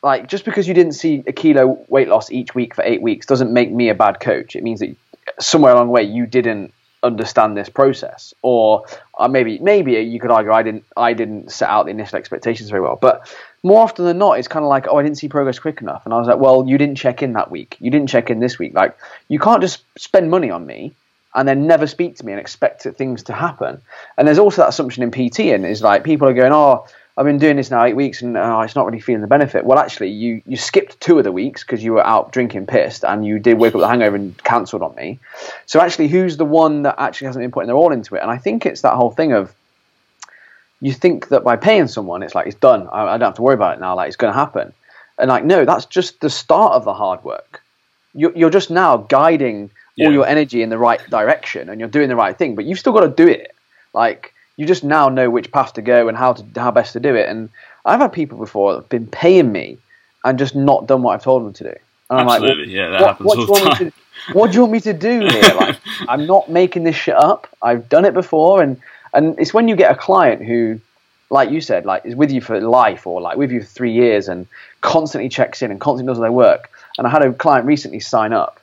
Like, just because you didn't see a kilo weight loss each week for eight weeks doesn't make me a bad coach. It means that somewhere along the way you didn't understand this process, or uh, maybe maybe you could argue I didn't I didn't set out the initial expectations very well. But more often than not, it's kind of like, oh, I didn't see progress quick enough, and I was like, well, you didn't check in that week, you didn't check in this week. Like, you can't just spend money on me and then never speak to me and expect things to happen. And there's also that assumption in P T, and is like people are going, oh, I've been doing this now eight weeks and uh, it's not really feeling the benefit. Well, actually, you, you skipped two of the weeks because you were out drinking pissed and you did wake up with a hangover and cancelled on me. So actually, who's the one that actually hasn't been putting their all into it? And I think it's that whole thing of you think that by paying someone, it's like, it's done. I, I don't have to worry about it now. Like, it's going to happen. And like, no, that's just the start of the hard work. You're, you're just now guiding yeah. all your energy in the right direction and you're doing the right thing, but you've still got to do it. Like, you just now know which path to go and how to how best to do it. And I've had people before that have been paying me and just not done what I've told them to do. And Absolutely, I'm like, yeah, that what, happens what all the time. To, what do you want me to do here? Like, I'm not making this shit up. I've done it before. And, and it's when you get a client who, like you said, like is with you for life or like with you for three years and constantly checks in and constantly does their work. And I had a client recently sign up.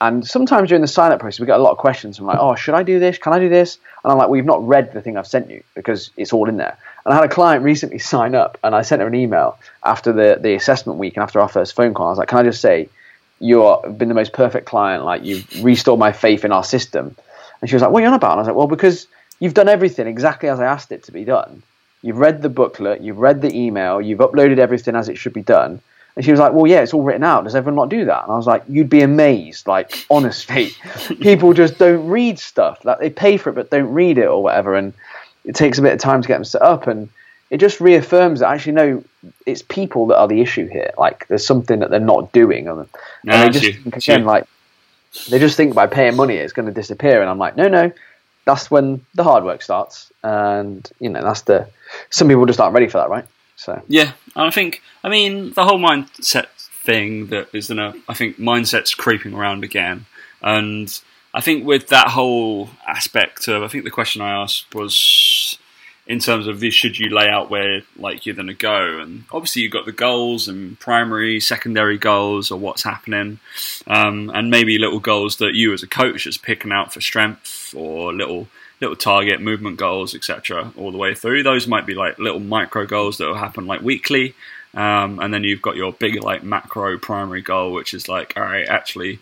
And sometimes during the sign-up process, we get a lot of questions from like, oh, should I do this? Can I do this? And I'm like, well, you've not read the thing I've sent you because it's all in there. And I had a client recently sign up and I sent her an email after the, the assessment week and after our first phone call. I was like, can I just say, you've been the most perfect client. Like, you've restored my faith in our system. And she was like, what are you on about? And I was like, well, because you've done everything exactly as I asked it to be done. You've read the booklet. You've read the email. You've uploaded everything as it should be done. And she was like, well, yeah, it's all written out. Does everyone not do that? And I was like, you'd be amazed. Like, honestly, people just don't read stuff. Like, they pay for it, but don't read it or whatever. And it takes a bit of time to get them set up. And it just reaffirms that actually, no, it's people that are the issue here. Like, there's something that they're not doing. And no, they just you, think, again, you. like, they just think by paying money, it's going to disappear. And I'm like, no, no, that's when the hard work starts. And, you know, that's the, some people just aren't ready for that, right? So. Yeah, I think, I mean, the whole mindset thing that is, you know, I think mindset's creeping around again. And I think with that whole aspect of, I think the question I asked was in terms of this, should you lay out where like you're going to go? And obviously you've got the goals and primary, secondary goals or what's happening. Um, and maybe little goals that you as a coach is picking out for strength or little little target movement goals, et cetera, all the way through. Those might be like little micro goals that will happen like weekly, um, and then you've got your big like macro primary goal, which is like, all right, actually,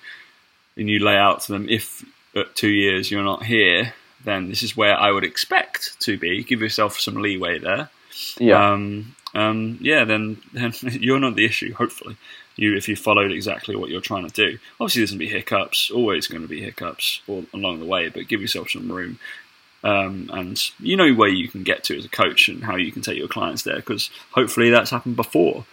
and you lay out to them, if at two years you're not here, then this is where I would expect to be. Give yourself some leeway there. Yeah. Um, um, yeah. Then, then you're not the issue. Hopefully, you if you followed exactly what you're trying to do. Obviously, there's gonna be hiccups. Always going to be hiccups all along the way, but give yourself some room. Um, and you know where you can get to as a coach and how you can take your clients there, because hopefully that's happened before.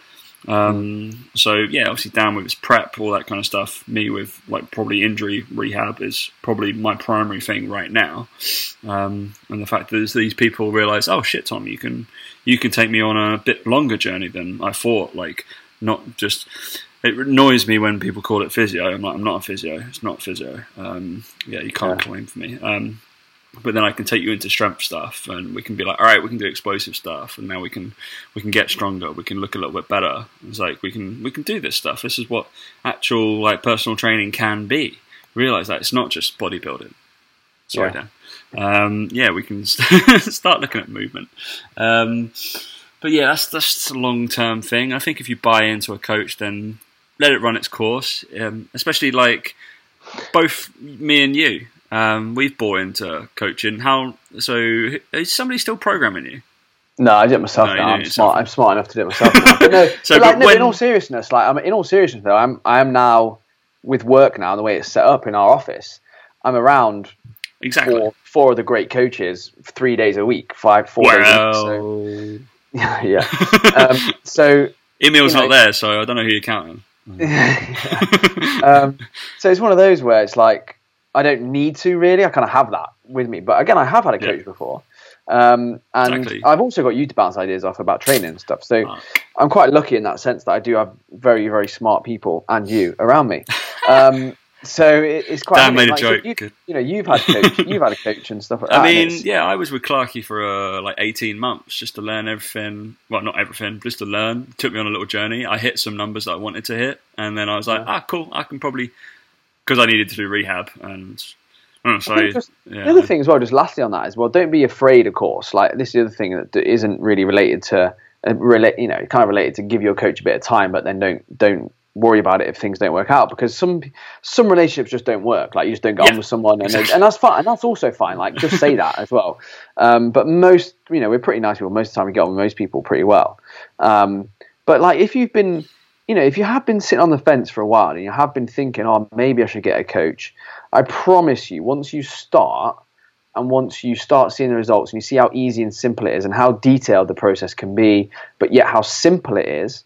Um, mm. So yeah, obviously Dan with his prep, all that kind of stuff. Me with like probably injury rehab is probably my primary thing right now. Um, and the fact that these people realise, oh shit, Tom, you can you can take me on a bit longer journey than I thought. Like, not just. It annoys me when people call it physio. I'm like, I'm not a physio. It's not physio. Um, yeah, you can't yeah. claim for me. Um, But then I can take you into strength stuff, and we can be like, all right, we can do explosive stuff, and now we can we can get stronger, we can look a little bit better. It's like we can we can do this stuff. This is what actual like personal training can be. Realise that it's not just bodybuilding. Sorry, yeah. Dan. Um, yeah, we can st- start looking at movement. Um, but yeah, that's that's a long term thing. I think if you buy into a coach, then let it run its course. Um, especially like both me and you. Um, we've bought into coaching. How so? Is somebody still programming you? No, I do it myself. No, now. I'm smart. I'm smart enough to do it myself. Now. But no, so, but like, but no when... in all seriousness, like I'm in all seriousness though. I'm I am now with work now. The way it's set up in our office, I'm around exactly four, four of the great coaches three days a week, five four well... days a week. So, yeah. Um, so Emil's not know, there, so I don't know who you're counting. yeah. um, so it's one of those where it's like. I don't need to really. I kind of have that with me. But again, I have had a coach yeah. before. Um, and exactly. I've also got you to bounce ideas off about training and stuff. So oh. I'm quite lucky in that sense that I do have very, very smart people and you around me. Um, so it, it's quite... Dan made a like, joke. So you, you know, you've had, coach, you've had a coach and stuff like that. I mean, yeah, I was with Clarky for uh, like eighteen months just to learn everything. Well, not everything, just to learn. It took me on a little journey. I hit some numbers that I wanted to hit. And then I was like, yeah. ah, cool, I can probably... Because I needed to do rehab, and oh, sorry. Just, yeah. The other thing as well, just lastly on that as well, don't be afraid. Of course, like this is the other thing that isn't really related to, uh, relate, you know, kind of related to give your coach a bit of time, but then don't don't worry about it if things don't work out, because some some relationships just don't work. Like, you just don't get yeah. on with someone, and and that's fine, and that's also fine. Like, just say that as well. Um, but most, you know, we're pretty nice people. Most of the time, we get on with most people pretty well. Um, but like, if you've been, you know, if you have been sitting on the fence for a while, and you have been thinking, oh, maybe I should get a coach, I promise you, once you start, and once you start seeing the results, and you see how easy and simple it is, and how detailed the process can be, but yet how simple it is,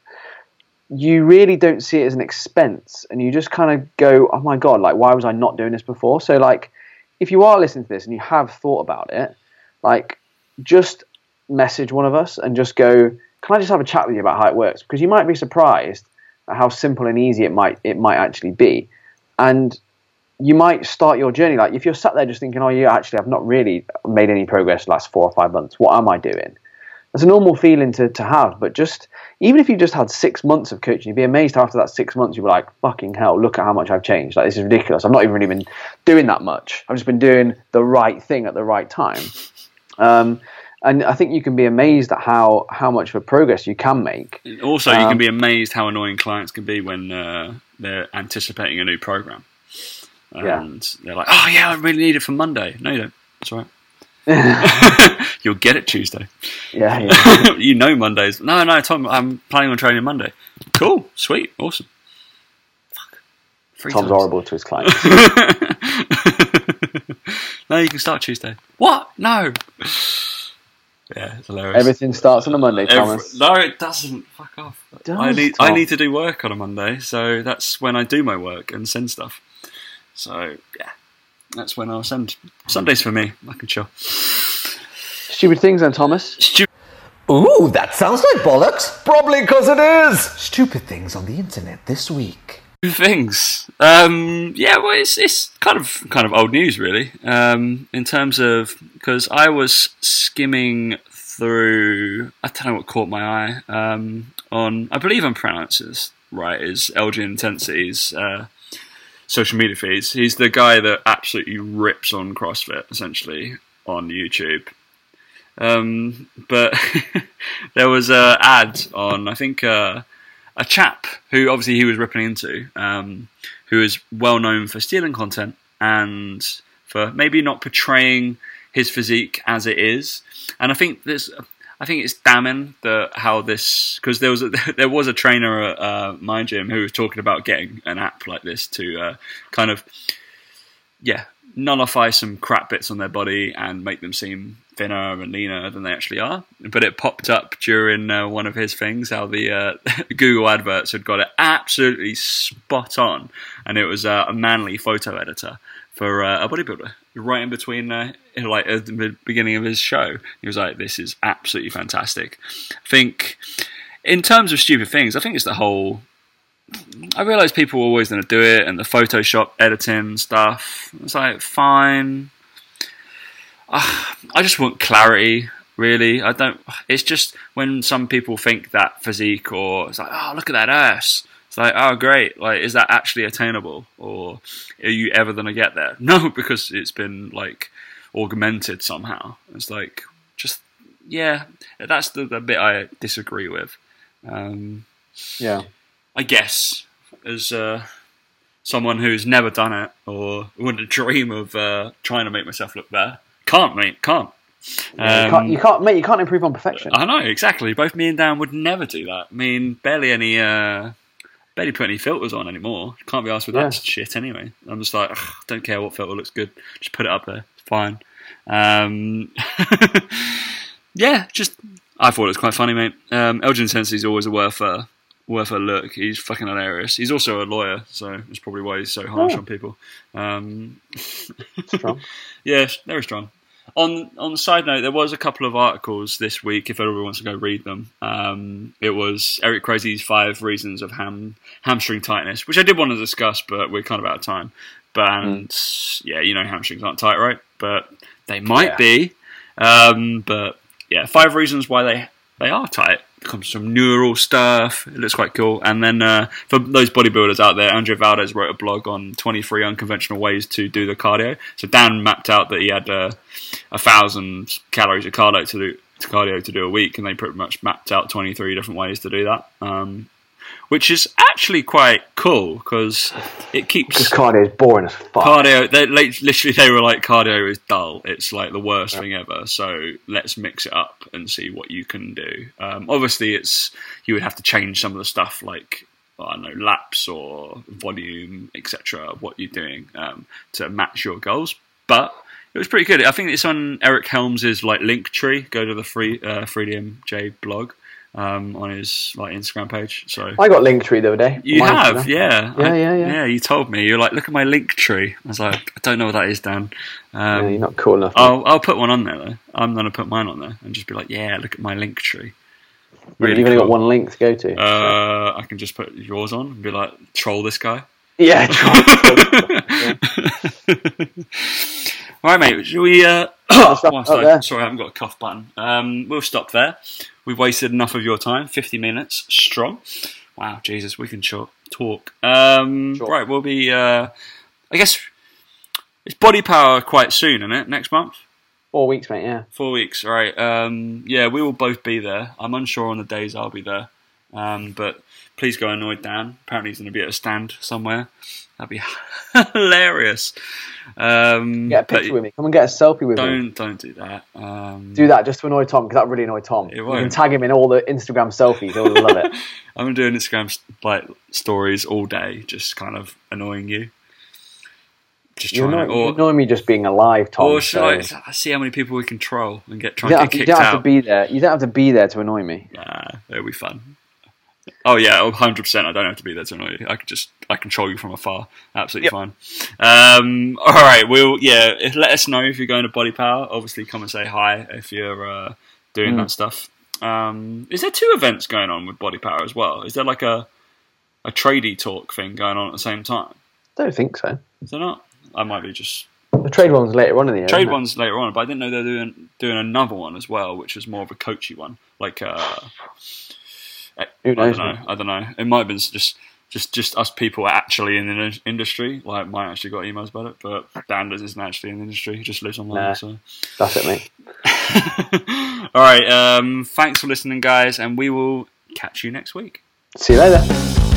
you really don't see it as an expense, and you just kind of go, oh my god, like, why was I not doing this before? So like, if you are listening to this and you have thought about it, like, just message one of us and just go, can I just have a chat with you about how it works? Because you might be surprised at how simple and easy it might it might actually be. And you might start your journey, like, if you're sat there just thinking, oh yeah, actually I've not really made any progress the last four or five months, what am I doing? It's a normal feeling to, to have, but just, even if you just had six months of coaching, you'd be amazed after that six months, you'd be like, fucking hell, look at how much I've changed. Like, this is ridiculous. I've not even really been doing that much. I've just been doing the right thing at the right time. Um, and I think you can be amazed at how, how much of a progress you can make. Also, um, you can be amazed how annoying clients can be when uh, they're anticipating a new program. And yeah. they're like, oh yeah, I really need it for Monday. No, you don't. That's all right. You'll get it Tuesday. Yeah, yeah. You know Mondays. No, no, Tom, I'm planning on training Monday. Cool, sweet, awesome. Fuck. Three Tom's times. Horrible to his clients. No, you can start Tuesday. What? No. Yeah, it's hilarious. Everything starts on a Monday, Thomas. Every, no, it doesn't. Fuck off. It does, I need. Tom. I need to do work on a Monday, so that's when I do my work and send stuff. So yeah. That's when I'll send. Sundays for me, I can chill. Stupid things then, Thomas. Stu- Ooh, that sounds like bollocks. Probably because it is. Stupid things on the internet this week. Stupid things. Um, yeah, well, it's it's kind of kind of old news, really. Um, in terms of, because I was skimming through, I don't know what caught my eye. Um, on, I believe I'm pronouncing this right, is L G Intensities. Uh, social media feeds. He's the guy that absolutely rips on CrossFit, essentially, on YouTube. Um, but there was an ad on, I think, uh, a chap who obviously he was ripping into, um, who is well known for stealing content and for maybe not portraying his physique as it is. And I think this, I think it's damning the how this, because there was a, there was a trainer at uh, my gym who was talking about getting an app like this to uh, kind of yeah nullify some crap bits on their body and make them seem thinner and leaner than they actually are. But it popped up during uh, one of his things how the uh, Google adverts had got it absolutely spot on, and it was uh, a manly photo editor for uh, a bodybuilder, right in between, uh, like at the beginning of his show. He was like, this is absolutely fantastic. I think, in terms of stupid things, I think it's the whole, I realise people are always going to do it, and the Photoshop editing stuff, it's like, fine. Uh, I just want clarity, really. I don't, it's just when some people think that physique, or it's like, oh, look at that ass. It's like, oh, great. Like, is that actually attainable? Or are you ever going to get there? No, because it's been, like, augmented somehow. It's like, just, yeah, that's the, the bit I disagree with. Um, yeah. I guess, as uh, someone who's never done it or wouldn't dream of uh, trying to make myself look better, can't, mate, can't. Um, you can't, you can't, mate, you can't improve on perfection. I know, exactly. Both me and Dan would never do that. I mean, barely any... Uh, Barely put any filters on anymore. Can't be asked with yeah. that shit anyway. I'm just like, ugh, don't care what filter looks good. Just put it up there. It's fine. Um, yeah, just I thought it was quite funny, mate. Um, Elgin Sensei is always a worth a worth a look. He's fucking hilarious. He's also a lawyer, so that's probably why he's so harsh oh. on people. Um, strong. Yeah, very strong. On on the side note, there was a couple of articles this week, if everyone wants to go read them. Um, it was Eric Crazy's five reasons of ham, hamstring tightness, which I did want to discuss, but we're kind of out of time. But mm. yeah, you know hamstrings aren't tight, right? But they might yeah. be. Um, but yeah, five reasons why they, they are tight. It comes from neural stuff. It looks quite cool. And then uh, for those bodybuilders out there, Andrew Valdez wrote a blog on twenty-three unconventional ways to do the cardio. So Dan mapped out that he had a uh, one thousand calories of cardio to, do, to cardio to do a week, and they pretty much mapped out twenty-three different ways to do that. Um, which is actually quite cool because it keeps... Because cardio is boring as fuck. Cardio, they, literally they were like, cardio is dull. It's like the worst yeah. thing ever. So let's mix it up and see what you can do. Um, obviously, it's you would have to change some of the stuff like, I don't know, laps or volume, et cetera, what you're doing um, to match your goals. But it was pretty good. I think it's on Eric Helms' like Linktree. Go to the free uh, three D M J blog um, on his like Instagram page. So I got Linktree the other day. You have, yeah. Yeah, I, yeah, yeah. Yeah, you told me. You were like, look at my Linktree. I was like, I don't know what that is, Dan. Um, no, you're not cool enough. I'll, I'll put one on there, though. I'm going to put mine on there and just be like, yeah, look at my Linktree. Really You've only cool. got one link to go to. Uh, I can just put yours on and be like, troll this guy. Yeah, troll yeah. All right, mate. Should we? Uh, oh, sorry, sorry, I haven't got a cough button. Um, we'll stop there. We've wasted enough of your time. Fifty minutes strong. Wow, Jesus, we can short talk. Um, sure. Right, we'll be. Uh, I guess it's Body Power quite soon, isn't it? Next month. Four weeks, mate. Yeah. Four weeks. All right. Um, yeah, we will both be there. I'm unsure on the days I'll be there, um, but please go annoy Dan. Apparently, he's going to be at a stand somewhere. That'd be hilarious. Um, get a picture with me. Come and get a selfie with don't, me. Don't do that. Um, do that just to annoy Tom, because that really annoyed Tom. It won't. You can tag him in all the Instagram selfies. He'll love it. I'm going to do Instagram like, stories all day, just kind of annoying you. Just you annoy, to, or, you annoy me just being alive, Tom. Or should so. I see how many people we can troll and get trying to get kicked you don't have out. To be there. You don't have to be there to annoy me. Nah, it'll be fun. Oh yeah, one hundred percent. I don't have to be there to annoy you. I can just I control you from afar. Absolutely yep. fine. Um, all right, we'll yeah. Let us know if you're going to Body Power. Obviously, come and say hi if you're uh, doing mm. that stuff. Um, is there two events going on with Body Power as well? Is there like a a tradie talk thing going on at the same time? I don't think so. Is there not? I might be just the trade one's later on in the year. Trade one's later on, but I didn't know they're doing doing another one as well, which is more of a coachy one, like. Uh, I don't know. I don't know. It might have been just, just, just us people actually in the industry. Like, mine actually got emails about it, but Danders isn't actually in the industry. He just lives online. Nah, so that's it, mate. All right. Um, thanks for listening, guys, and we will catch you next week. See you later.